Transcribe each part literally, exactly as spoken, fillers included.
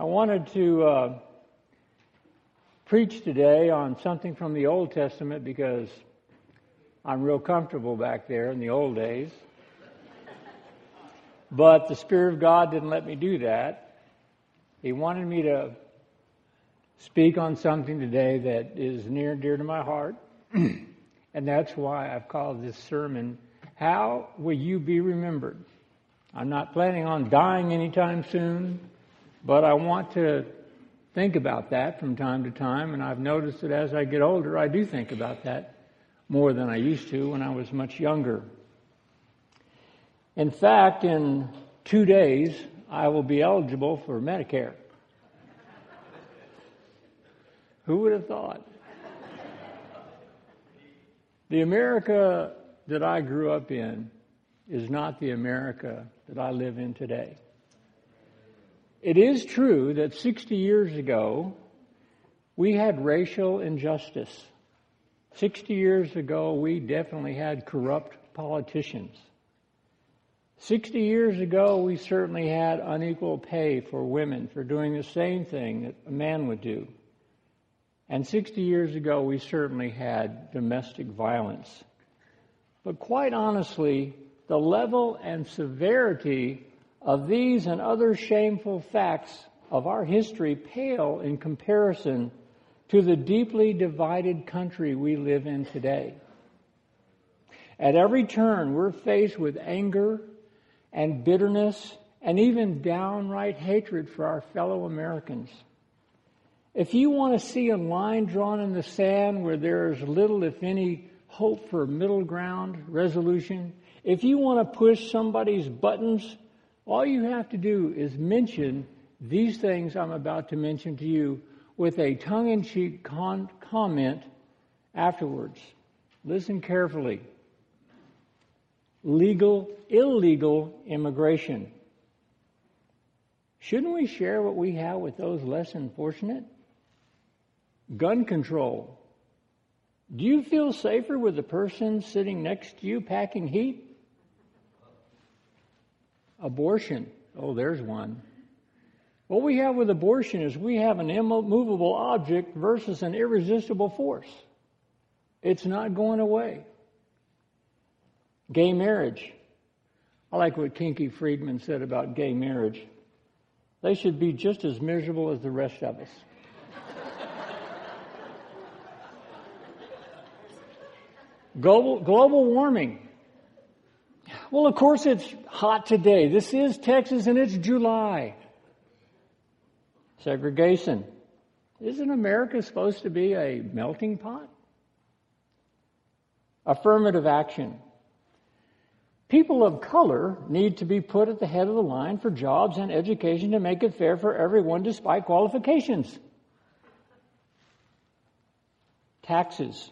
I wanted to uh, preach today on something from the Old Testament because I'm real comfortable back there in the old days. But the Spirit of God didn't let me do that. He wanted me to speak on something today that is near and dear to my heart. And that's why I've called this sermon, How Will You Be Remembered? I'm not planning on dying anytime soon. But I want to think about that from time to time, and I've noticed that as I get older, I do think about that more than I used to when I was much younger. In fact, in two days, I will be eligible for Medicare. Who would have thought? The America that I grew up in is not the America that I live in today. It is true that sixty years ago, we had racial injustice. sixty years ago, we definitely had corrupt politicians. sixty years ago, we certainly had unequal pay for women for doing the same thing that a man would do. And sixty years ago, we certainly had domestic violence. But quite honestly, the level and severity of these and other shameful facts of our history pale in comparison to the deeply divided country we live in today. At every turn, we're faced with anger and bitterness and even downright hatred for our fellow Americans. If you want to see a line drawn in the sand where there is little, if any, hope for middle ground resolution, if you want to push somebody's buttons, all you have to do is mention these things I'm about to mention to you with a tongue-in-cheek con- comment afterwards. Listen carefully. Legal, illegal immigration. Shouldn't we share what we have with those less unfortunate? Gun control. Do you feel safer with the person sitting next to you packing heat? Abortion. Oh, there's one. What we have with abortion is we have an immovable object versus an irresistible force. It's not going away. Gay marriage. I like what Kinky Friedman said about gay marriage. They should be just as miserable as the rest of us. global, global warming. Well, of course, it's hot today. This is Texas, and it's July. Segregation. Isn't America supposed to be a melting pot? Affirmative action. People of color need to be put at the head of the line for jobs and education to make it fair for everyone despite qualifications. Taxes.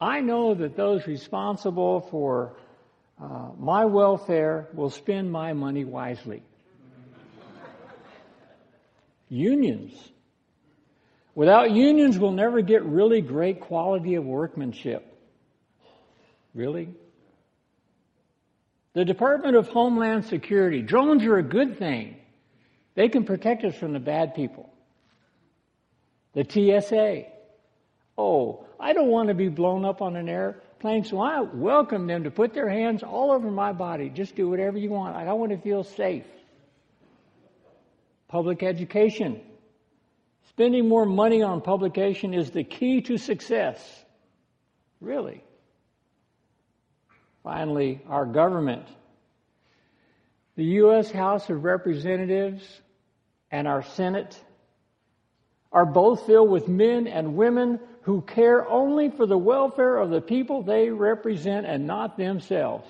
I know that those responsible for Uh, my welfare will spend my money wisely. Unions. Without unions, we'll never get really great quality of workmanship. Really? The Department of Homeland Security. Drones are a good thing. They can protect us from the bad people. The T S A. Oh, I don't want to be blown up on an air. So I welcome them to put their hands all over my body. Just do whatever you want. I want to feel safe. Public education. Spending more money on publication is the key to success. Really. Finally, our government. The U S House of Representatives and our Senate are both filled with men and women who care only for the welfare of the people they represent and not themselves.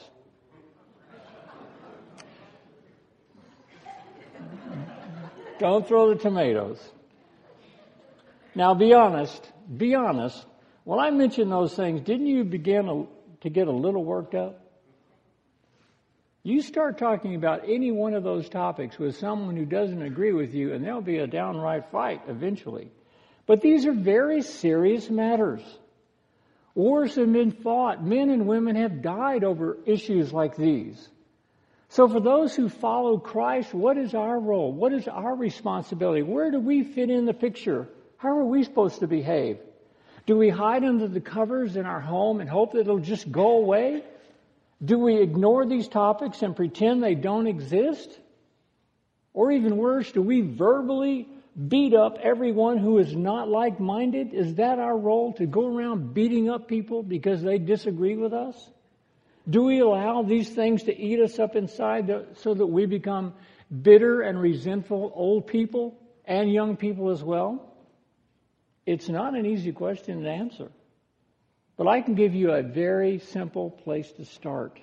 Don't throw the tomatoes. Now, be honest. Be honest. When I mentioned those things, didn't you begin to get a little worked up? You start talking about any one of those topics with someone who doesn't agree with you, and there'll be a downright fight eventually. But these are very serious matters. Wars have been fought. Men and women have died over issues like these. So for those who follow Christ, what is our role? What is our responsibility? Where do we fit in the picture? How are we supposed to behave? Do we hide under the covers in our home and hope that it'll just go away? Do we ignore these topics and pretend they don't exist? Or even worse, do we verbally beat up everyone who is not like-minded? Is that our role, to go around beating up people because they disagree with us? Do we allow these things to eat us up inside so that we become bitter and resentful old people and young people as well? It's not an easy question to answer, but I can give you a very simple place to start.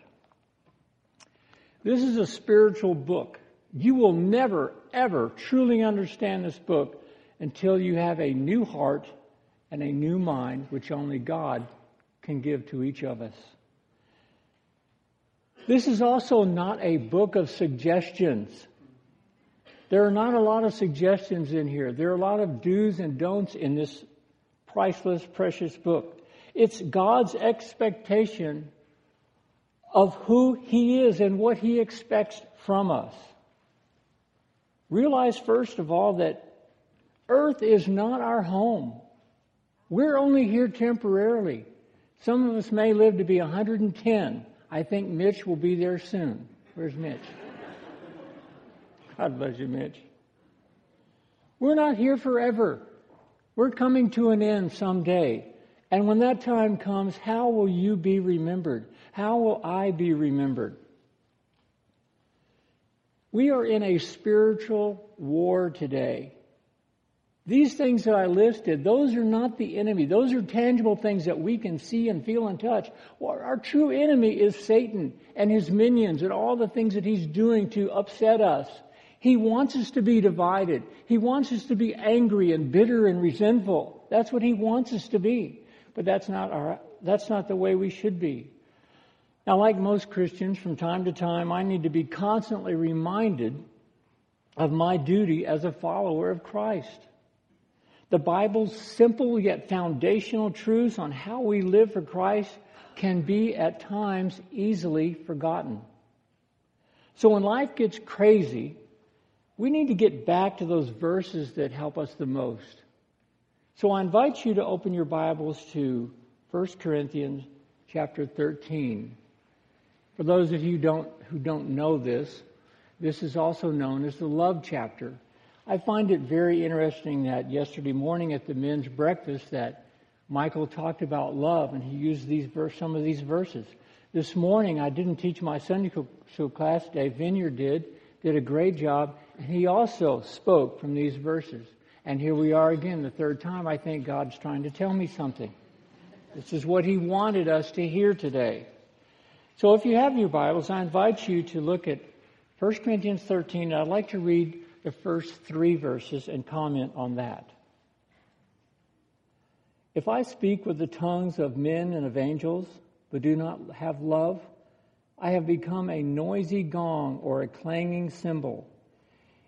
This is a spiritual book. You will never, ever truly understand this book until you have a new heart and a new mind, which only God can give to each of us. This is also not a book of suggestions. There are not a lot of suggestions in here. There are a lot of do's and don'ts in this priceless, precious book. It's God's expectation of who He is and what He expects from us. Realize, first of all, that earth is not our home. We're only here temporarily. Some of us may live to be one hundred ten. I think Mitch will be there soon. Where's Mitch? God bless you, Mitch. We're not here forever. We're coming to an end someday. And when that time comes, how will you be remembered? How will I be remembered? We are in a spiritual war today. These things that I listed, those are not the enemy. Those are tangible things that we can see and feel and touch. Well, our true enemy is Satan and his minions and all the things that he's doing to upset us. He wants us to be divided. He wants us to be angry and bitter and resentful. That's what he wants us to be. But that's not our, that's not the way we should be. Now, like most Christians, from time to time, I need to be constantly reminded of my duty as a follower of Christ. The Bible's simple yet foundational truths on how we live for Christ can be at times easily forgotten. So when life gets crazy, we need to get back to those verses that help us the most. So I invite you to open your Bibles to First Corinthians chapter thirteen. For those of you don't, who don't know this, this is also known as the love chapter. I find it very interesting that yesterday morning at the men's breakfast that Michael talked about love, and he used these verse, some of these verses. This morning, I didn't teach my Sunday school class. Dave Vineyard did, did a great job, and he also spoke from these verses. And here we are again, the third time. I think God's trying to tell me something. This is what he wanted us to hear today. So if you have your Bibles, I invite you to look at First Corinthians thirteen. I'd like to read the first three verses and comment on that. If I speak with the tongues of men and of angels, but do not have love, I have become a noisy gong or a clanging cymbal.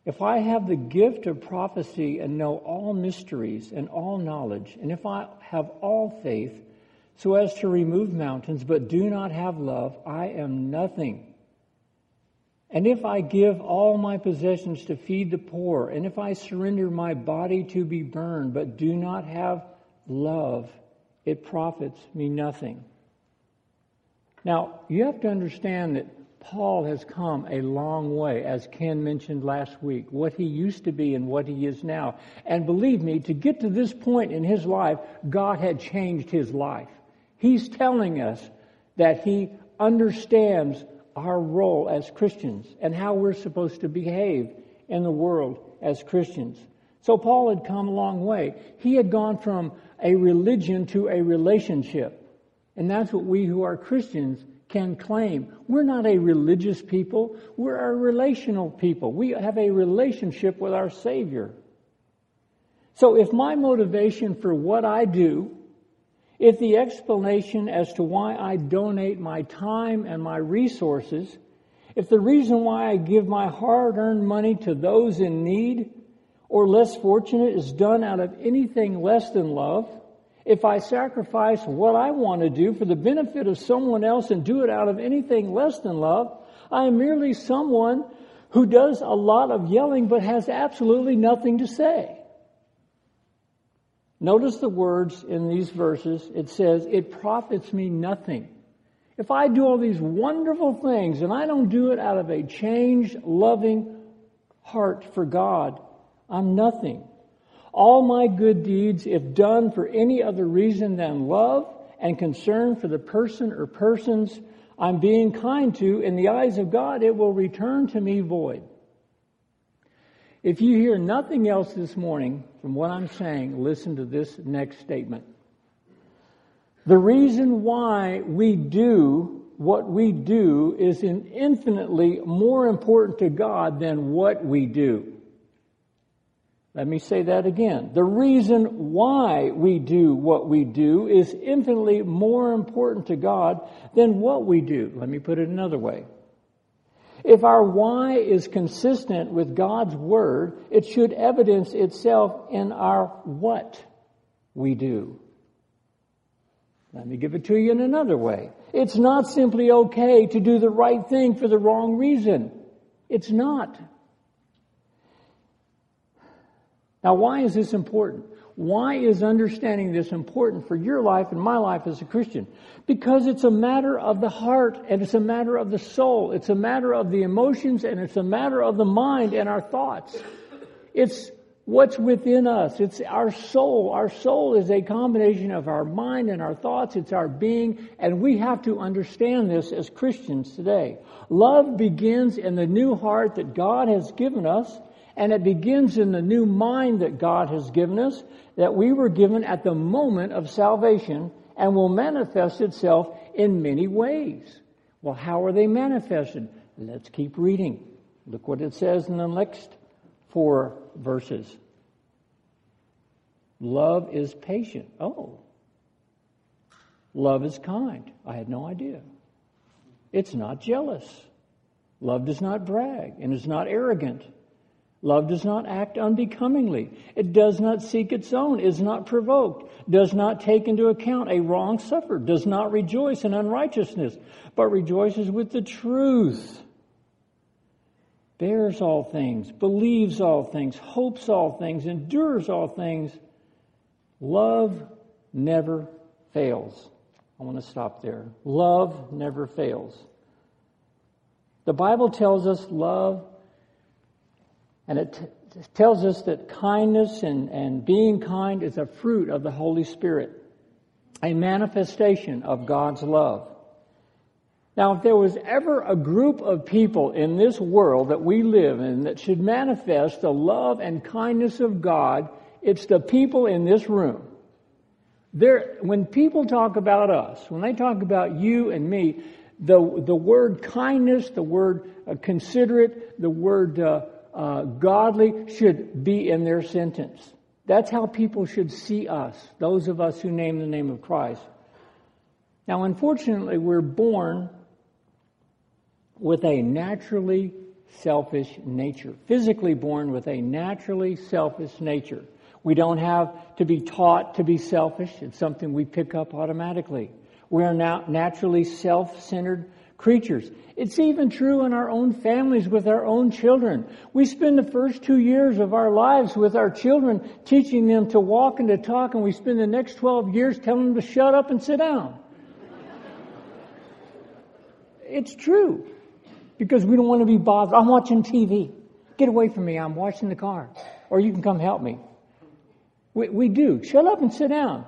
If I have the gift of prophecy and know all mysteries and all knowledge, and if I have all faith so as to remove mountains, but do not have love, I am nothing. And if I give all my possessions to feed the poor, and if I surrender my body to be burned, but do not have love, it profits me nothing. Now, you have to understand that Paul has come a long way, as Ken mentioned last week, what he used to be and what he is now. And believe me, to get to this point in his life, God had changed his life. He's telling us that he understands our role as Christians and how we're supposed to behave in the world as Christians. So Paul had come a long way. He had gone from a religion to a relationship. And that's what we who are Christians can claim. We're not a religious people. We're a relational people. We have a relationship with our Savior. So if my motivation for what I do, if the explanation as to why I donate my time and my resources, if the reason why I give my hard-earned money to those in need or less fortunate is done out of anything less than love, if I sacrifice what I want to do for the benefit of someone else and do it out of anything less than love, I am merely someone who does a lot of yelling but has absolutely nothing to say. Notice the words in these verses. It says, it profits me nothing. If I do all these wonderful things and I don't do it out of a changed, loving heart for God, I'm nothing. All my good deeds, if done for any other reason than love and concern for the person or persons I'm being kind to, in the eyes of God, it will return to me void. If you hear nothing else this morning from what I'm saying, listen to this next statement. The reason why we do what we do is infinitely more important to God than what we do. Let me say that again. The reason why we do what we do is infinitely more important to God than what we do. Let me put it another way. If our why is consistent with God's word, it should evidence itself in our what we do. Let me give it to you in another way. It's not simply okay to do the right thing for the wrong reason. It's not. Now, why is this important? Why is understanding this important for your life and my life as a Christian? Because it's a matter of the heart, and it's a matter of the soul. It's a matter of the emotions, and it's a matter of the mind and our thoughts. It's what's within us. It's our soul. Our soul is a combination of our mind and our thoughts. It's our being, and we have to understand this as Christians today. Love begins in the new heart that God has given us, and it begins in the new mind that God has given us, that we were given at the moment of salvation, and will manifest itself in many ways. Well, how are they manifested? Let's keep reading. Look what it says in the next four verses. Love is patient. Oh. Love is kind. I had no idea. It's not jealous. Love does not brag and is not arrogant. Love does not act unbecomingly. It does not seek its own, is not provoked, does not take into account a wrong suffered, does not rejoice in unrighteousness, but rejoices with the truth. Bears all things, believes all things, hopes all things, endures all things. Love never fails. I want to stop there. Love never fails. The Bible tells us love And it t- tells us that kindness and, and being kind is a fruit of the Holy Spirit, a manifestation of God's love. Now, if there was ever a group of people in this world that we live in that should manifest the love and kindness of God, it's the people in this room. There, when people talk about us, when they talk about you and me, the, the word kindness, the word uh, considerate, the word... Uh, Uh, godly should be in their sentence. That's how people should see us, those of us who name the name of Christ. Now, unfortunately, we're born with a naturally selfish nature, physically born with a naturally selfish nature. We don't have to be taught to be selfish. It's something we pick up automatically. We are now naturally self-centered creatures. It's even true in our own families with our own children. We spend the first two years of our lives with our children teaching them to walk and to talk, and we spend the next twelve years telling them to shut up and sit down. It's true, because we don't want to be bothered. I'm watching T V. Get away from me. I'm washing the car. Or you can come help me. We, we do. Shut up and sit down.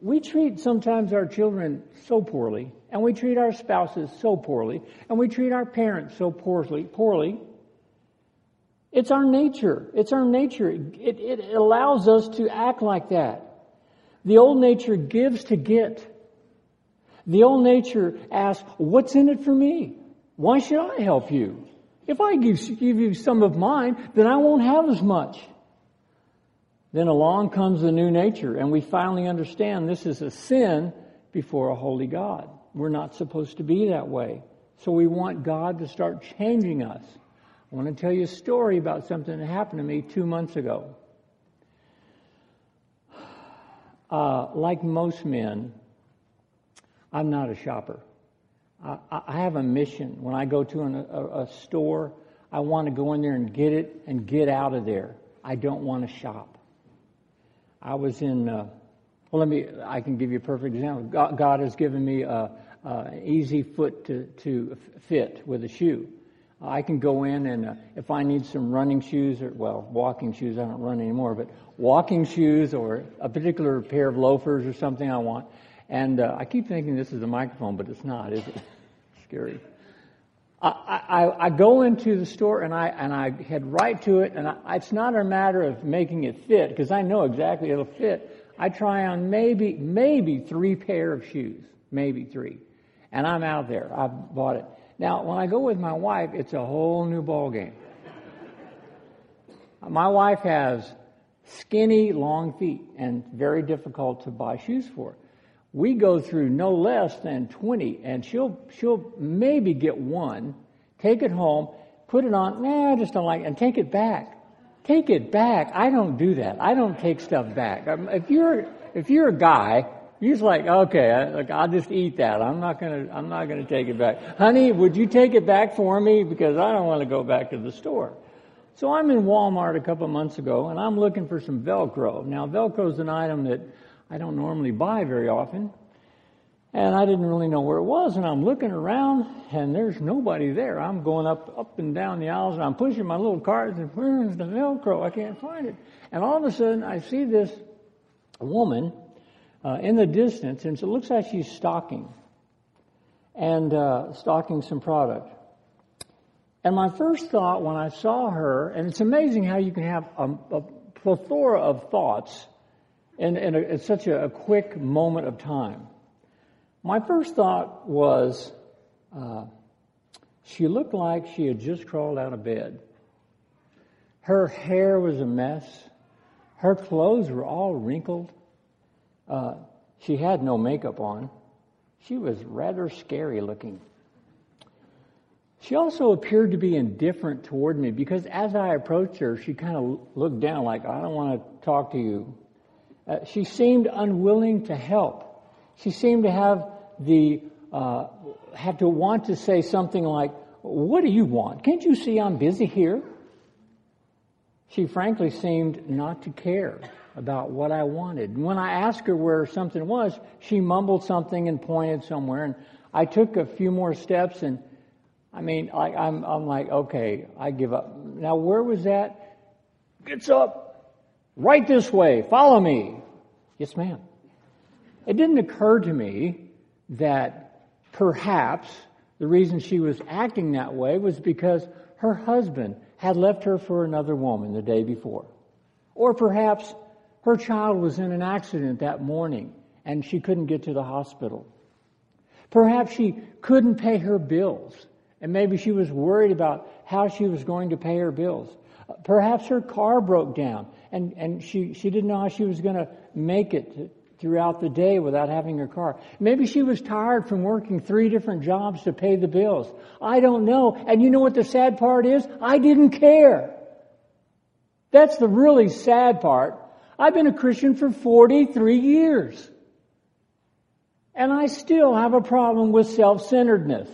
We treat sometimes our children so poorly, and we treat our spouses so poorly, and we treat our parents so poorly. Poorly. It's our nature. It's our nature. It, it allows us to act like that. The old nature gives to get. The old nature asks, what's in it for me? Why should I help you? If I give, give you some of mine, then I won't have as much. Then along comes the new nature, and we finally understand this is a sin before a holy God. We're not supposed to be that way. So we want God to start changing us. I want to tell you a story about something that happened to me two months ago. Uh, like most men, I'm not a shopper. I, I have a mission. When I go to an, a, a store, I want to go in there and get it and get out of there. I don't want to shop. I was in, uh, well, let me, I can give you a perfect example. God, God has given me a, a, an easy foot to, to fit with a shoe. I can go in and uh, if I need some running shoes or, well, walking shoes, I don't run anymore, but walking shoes or a particular pair of loafers or something I want. And uh, I keep thinking this is a microphone, but it's not, is it? Scary. I, I, I go into the store and I and I head right to it, and I, it's not a matter of making it fit because I know exactly it'll fit. I try on maybe maybe three pair of shoes, maybe three, and I'm out there. I've bought it. Now, when I go with my wife, it's a whole new ball game. My wife has skinny, long feet and very difficult to buy shoes for. We go through no less than twenty, and she'll she'll maybe get one, take it home, put it on, nah, I just don't like it, and take it back. Take it back. I don't do that. I don't take stuff back. If you're if you're a guy, you're just like, okay, I, I'll just eat that. I'm not gonna I'm not gonna take it back. Honey, would you take it back for me because I don't want to go back to the store. So I'm in Walmart a couple months ago, and I'm looking for some Velcro. Now, Velcro's an item that I don't normally buy very often, and I didn't really know where it was, and I'm looking around, and there's nobody there. I'm going up up and down the aisles, and I'm pushing my little cart, and where's the Velcro? I can't find it. And all of a sudden, I see this woman uh, in the distance, and so it looks like she's stocking, and uh, stocking some product. And my first thought when I saw her, and it's amazing how you can have a, a plethora of thoughts And, and it's such a, a quick moment of time. My first thought was, uh, she looked like she had just crawled out of bed. Her hair was a mess. Her clothes were all wrinkled. Uh, she had no makeup on. She was rather scary looking. She also appeared to be indifferent toward me because as I approached her, she kind of looked down like, I don't want to talk to you. Uh, she seemed unwilling to help. She seemed to have the uh, have to want to say something like, "What do you want? Can't you see I'm busy here?" She frankly seemed not to care about what I wanted. When I asked her where something was, she mumbled something and pointed somewhere. And I took a few more steps, and I mean, I, I'm I'm like, okay, I give up. Now, where was that? Gets up. Right this way, follow me. Yes, ma'am. It didn't occur to me that perhaps the reason she was acting that way was because her husband had left her for another woman the day before. Or perhaps her child was in an accident that morning and she couldn't get to the hospital. Perhaps she couldn't pay her bills and maybe she was worried about how she was going to pay her bills. Perhaps her car broke down and, and she, she didn't know how she was going to make it to, throughout the day without having her car. Maybe she was tired from working three different jobs to pay the bills. I don't know. And you know what the sad part is? I didn't care. That's the really sad part. I've been a Christian for forty-three years. And I still have a problem with self-centeredness.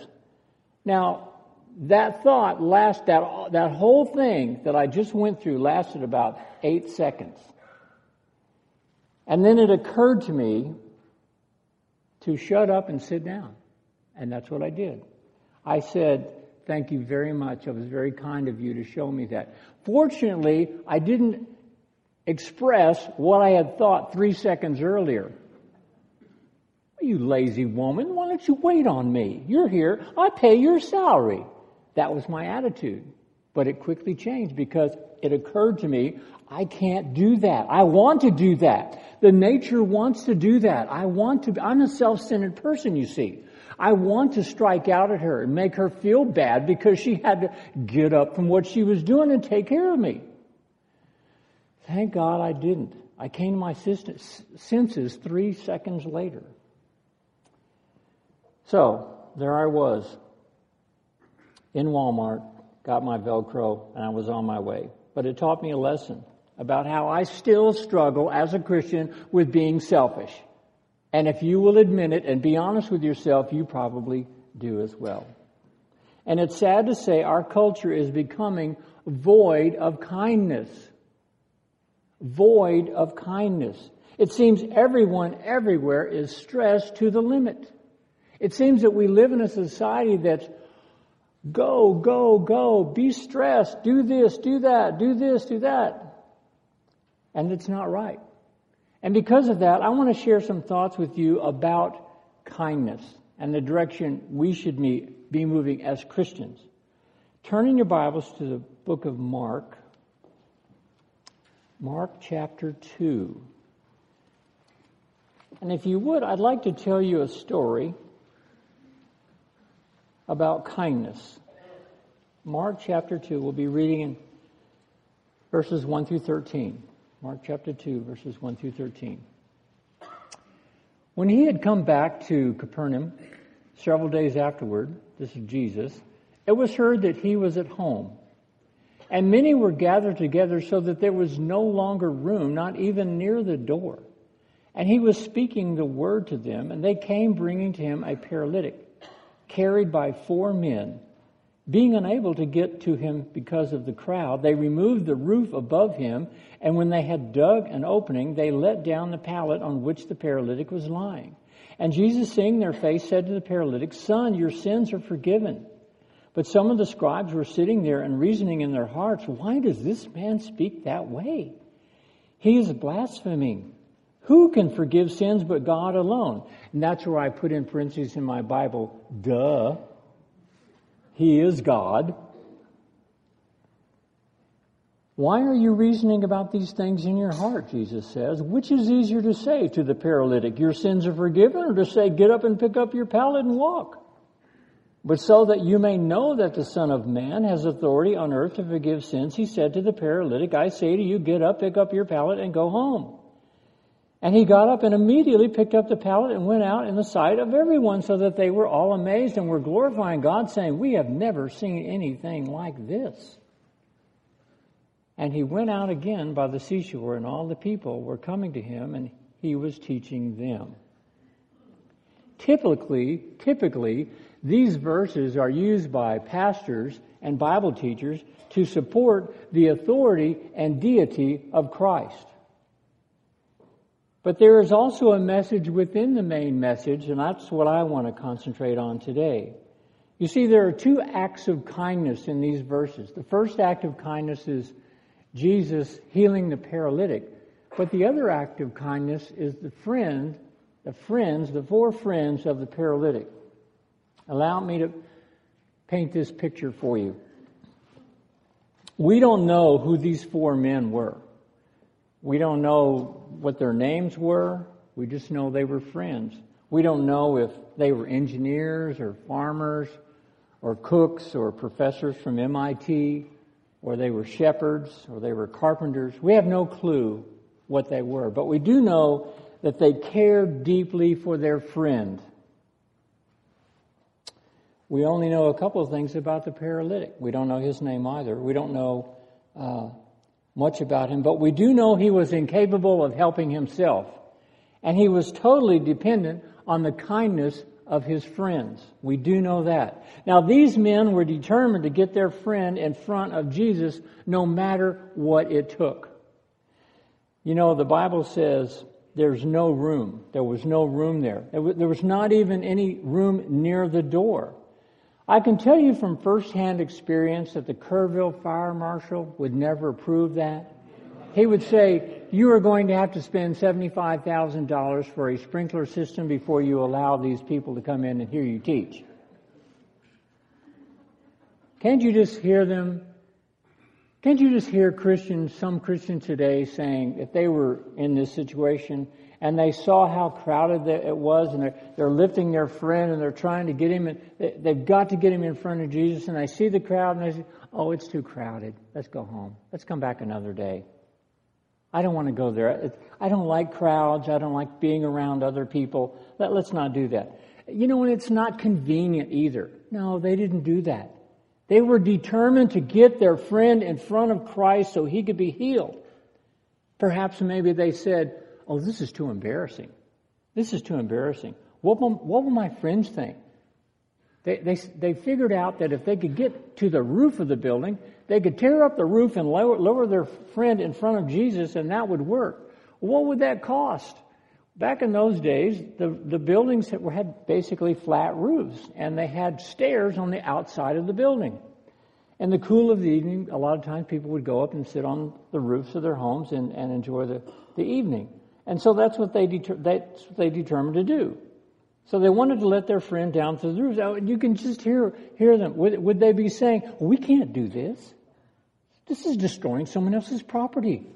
Now, that thought last that that whole thing that I just went through lasted about eight seconds. And then it occurred to me to shut up and sit down. And that's what I did. I said, thank you very much. It was very kind of you to show me that. Fortunately, I didn't express what I had thought three seconds earlier. You lazy woman, why don't you wait on me? You're here. I pay your salary. That was my attitude, but it quickly changed because it occurred to me, I can't do that. I want to do that. The nature wants to do that. I want to, I'm a self-centered person, you see. I want to strike out at her and make her feel bad because she had to get up from what she was doing and take care of me. Thank God I didn't. I came to my senses three seconds later. So, there I was. In Walmart, got my Velcro, and I was on my way. But it taught me a lesson about how I still struggle as a Christian with being selfish. And if you will admit it and be honest with yourself, you probably do as well. And it's sad to say our culture is becoming void of kindness. Void of kindness. It seems everyone everywhere is stressed to the limit. It seems that we live in a society that's go, go, go, be stressed, do this, do that, do this, do that. And it's not right. And because of that, I want to share some thoughts with you about kindness and the direction we should be moving as Christians. Turn in your Bibles to the book of Mark. Mark chapter two. And if you would, I'd like to tell you a story about kindness. Mark chapter two, we'll be reading in verses one through thirteen. Mark chapter two, verses one through thirteen. When he had come back to Capernaum several days afterward, this is Jesus, it was heard that he was at home. And many were gathered together so that there was no longer room, not even near the door. And he was speaking the word to them, and they came bringing to him a paralytic, carried by four men. Being unable to get to him because of the crowd, they removed the roof above him, and when they had dug an opening, they let down the pallet on which the paralytic was lying. And Jesus, seeing their face, said to the paralytic, "Son, your sins are forgiven." But some of the scribes were sitting there and reasoning in their hearts, "Why does this man speak that way? He is blaspheming. Who can forgive sins but God alone?" And that's where I put in parentheses in my Bible, duh. He is God. "Why are you reasoning about these things in your heart?" Jesus says. "Which is easier to say to the paralytic, 'Your sins are forgiven,' or to say, 'Get up and pick up your pallet and walk'? But so that you may know that the Son of Man has authority on earth to forgive sins, he said to the paralytic, 'I say to you, get up, pick up your pallet, and go home.' And he got up and immediately picked up the pallet and went out in the sight of everyone, so that they were all amazed and were glorifying God, saying, 'We have never seen anything like this.' And he went out again by the seashore, and all the people were coming to him, and he was teaching them." Typically, typically, these verses are used by pastors and Bible teachers to support the authority and deity of Christ. But there is also a message within the main message, and that's what I want to concentrate on today. You see, there are two acts of kindness in these verses. The first act of kindness is Jesus healing the paralytic, but the other act of kindness is the friend, the friends, the four friends of the paralytic. Allow me to paint this picture for you. We don't know who these four men were. We don't know what their names were. We just know they were friends. We don't know if they were engineers or farmers or cooks or professors from M I T, or they were shepherds, or they were carpenters. We have no clue what they were, but we do know that they cared deeply for their friend. We only know a couple of things about the paralytic. We don't know his name either. We don't know uh, much about him, but we do know he was incapable of helping himself, and he was totally dependent on the kindness of his friends. We do know that. Now, these men were determined to get their friend in front of Jesus no matter what it took. You know, the Bible says there's no room. There was no room there. There was not even any room near the door. I can tell you from firsthand experience that the Kerrville Fire Marshal would never approve that. He would say, "You are going to have to spend seventy-five thousand dollars for a sprinkler system before you allow these people to come in and hear you teach." Can't you just hear them? Can't you just hear Christians, some Christians today saying, if they were in this situation and they saw how crowded it was, and they're, they're lifting their friend, and they're trying to get him, and they, they've got to get him in front of Jesus, and they see the crowd, and they say, "Oh, it's too crowded. Let's go home. Let's come back another day. I don't want to go there. I don't like crowds. I don't like being around other people. Let, let's not do that." You know, and it's not convenient either. No, they didn't do that. They were determined to get their friend in front of Christ so he could be healed. Perhaps maybe they said, "Oh, this is too embarrassing. This is too embarrassing. What will, what will my friends think? They, they, they figured out that if they could get to the roof of the building, they could tear up the roof and lower, lower their friend in front of Jesus, and that would work. What would that cost? Back in those days, the, the buildings that were, had basically flat roofs, and they had stairs on the outside of the building. In the cool of the evening, a lot of times people would go up and sit on the roofs of their homes and, and enjoy the, the evening. And so that's what they deter, that's what they determined to do. So they wanted to let their friend down through the roof. You can just hear hear them. Would, would they be saying, "We can't do this. This is destroying someone else's property.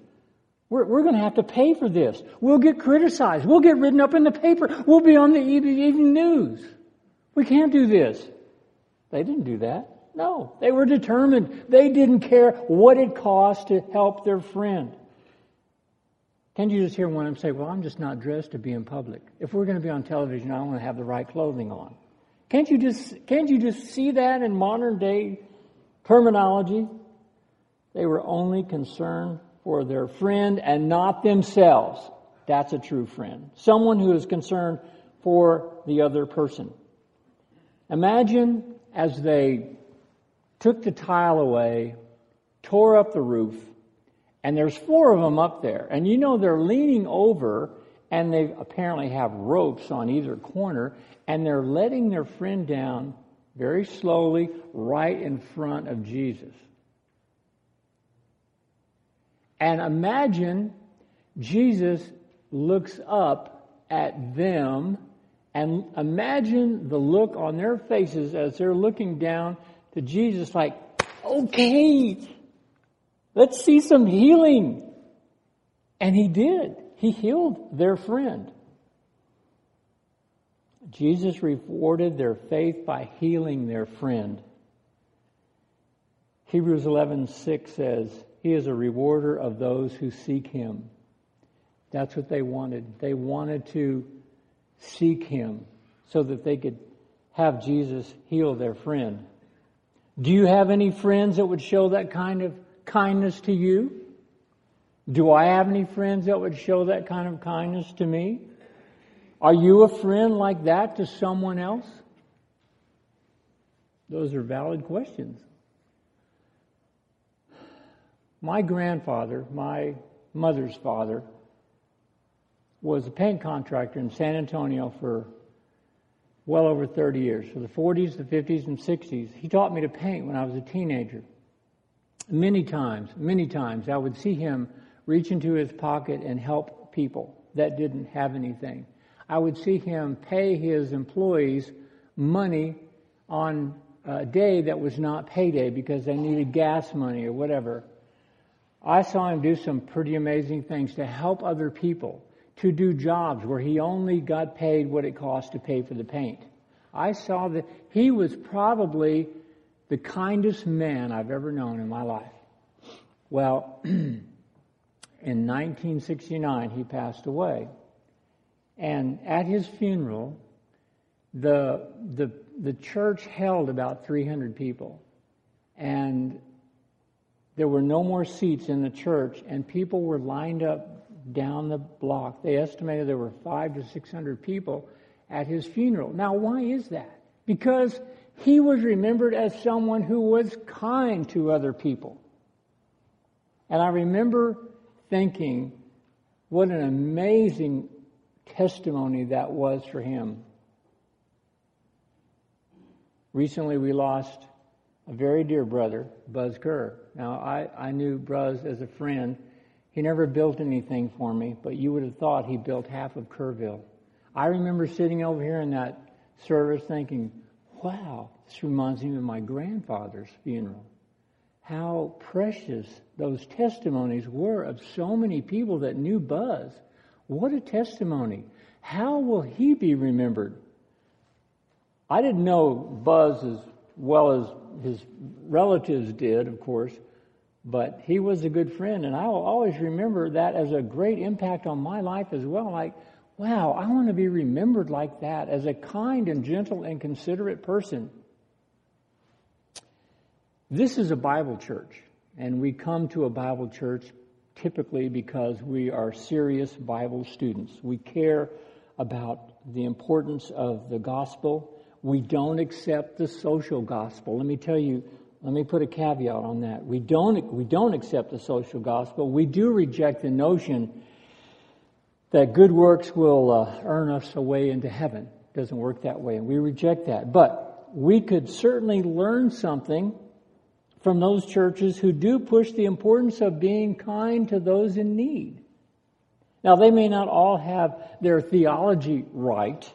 We're, we're going to have to pay for this. We'll get criticized. We'll get written up in the paper. We'll be on the evening news. We can't do this." They didn't do that. No, they were determined. They didn't care what it cost to help their friend. Can you just hear one of them say, "Well, I'm just not dressed to be in public. If we're going to be on television, I want to have the right clothing on." Can't you just can't you just see that in modern day terminology? They were only concerned for their friend and not themselves. That's a true friend. Someone who is concerned for the other person. Imagine as they took the tile away, tore up the roof, and there's four of them up there. And you know they're leaning over, and they apparently have ropes on either corner, and they're letting their friend down very slowly right in front of Jesus. And imagine Jesus looks up at them, and imagine the look on their faces as they're looking down to Jesus like, "Okay, let's see some healing." And he did. He healed their friend. Jesus rewarded their faith by healing their friend. Hebrews eleven six says, "He is a rewarder of those who seek him." That's what they wanted. They wanted to seek him so that they could have Jesus heal their friend. Do you have any friends that would show that kind of kindness to you? Do I have any friends that would show that kind of kindness to me? Are you a friend like that to someone else? Those are valid questions. My grandfather, my mother's father, was a paint contractor in San Antonio for well over thirty years, for the forties, the fifties, and sixties. He taught me to paint when I was a teenager. Many times, many times, I would see him reach into his pocket and help people that didn't have anything. I would see him pay his employees money on a day that was not payday because they needed gas money or whatever. I saw him do some pretty amazing things to help other people, to do jobs where he only got paid what it cost to pay for the paint. I saw that he was probably the kindest man I've ever known in my life. Well, in nineteen sixty-nine, he passed away. And at his funeral, the the the church held about three hundred people. And there were no more seats in the church, and people were lined up down the block. They estimated there were five to six hundred people at his funeral. Now, why is that? Because he was remembered as someone who was kind to other people. And I remember thinking what an amazing testimony that was for him. Recently we lost a very dear brother, Buzz Kerr. Now I, I knew Buzz as a friend. He never built anything for me, but you would have thought he built half of Kerrville. I remember sitting over here in that service thinking, "Wow, this reminds me of my grandfather's funeral." How precious those testimonies were of so many people that knew Buzz. What a testimony. How will he be remembered? I didn't know Buzz as well as his relatives did, of course, but he was a good friend, and I will always remember that as a great impact on my life as well. Like, wow, I want to be remembered like that, as a kind and gentle and considerate person. This is a Bible church, and we come to a Bible church typically because we are serious Bible students. We care about the importance of the gospel. We don't accept the social gospel. Let me tell you, let me put a caveat on that. We don't, we don't accept the social gospel. We do reject the notion that good works will uh, earn us a way into heaven. It doesn't work that way, and we reject that. But we could certainly learn something from those churches who do push the importance of being kind to those in need. Now, they may not all have their theology right,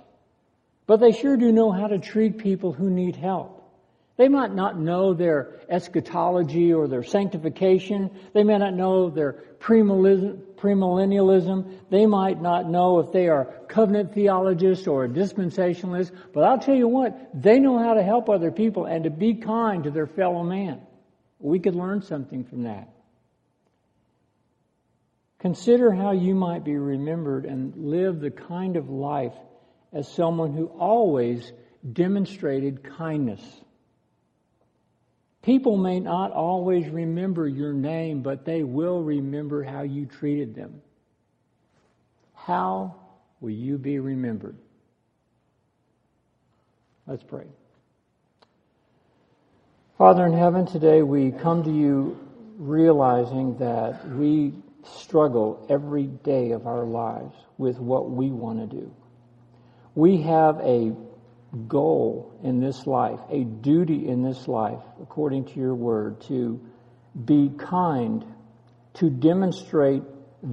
but they sure do know how to treat people who need help. They might not know their eschatology or their sanctification. They may not know their premillennialism. They might not know if they are covenant theologists or dispensationalists. But I'll tell you what, they know how to help other people and to be kind to their fellow man. We could learn something from that. Consider how you might be remembered and live the kind of life as someone who always demonstrated kindness. People may not always remember your name, but they will remember how you treated them. How will you be remembered? Let's pray. Father in heaven, today we come to you realizing that we struggle every day of our lives with what we want to do. We have a goal in this life, a duty in this life, according to your word, to be kind, to demonstrate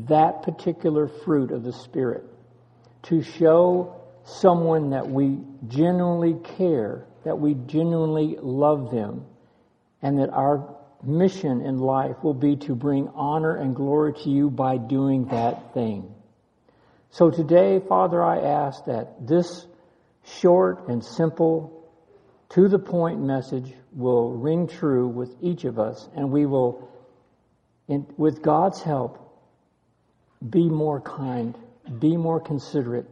that particular fruit of the Spirit, to show someone that we genuinely care, that we genuinely love them, and that our mission in life will be to bring honor and glory to you by doing that thing. So today, Father, I ask that this short and simple, to-the-point message will ring true with each of us, and we will, in, with God's help, be more kind, be more considerate,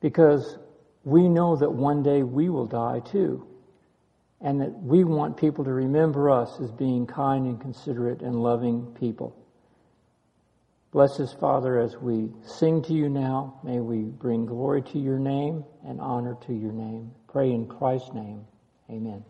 because we know that one day we will die too, and that we want people to remember us as being kind and considerate and loving people. Bless us, Father, as we sing to you now. May we bring glory to your name and honor to your name. Pray in Christ's name. Amen.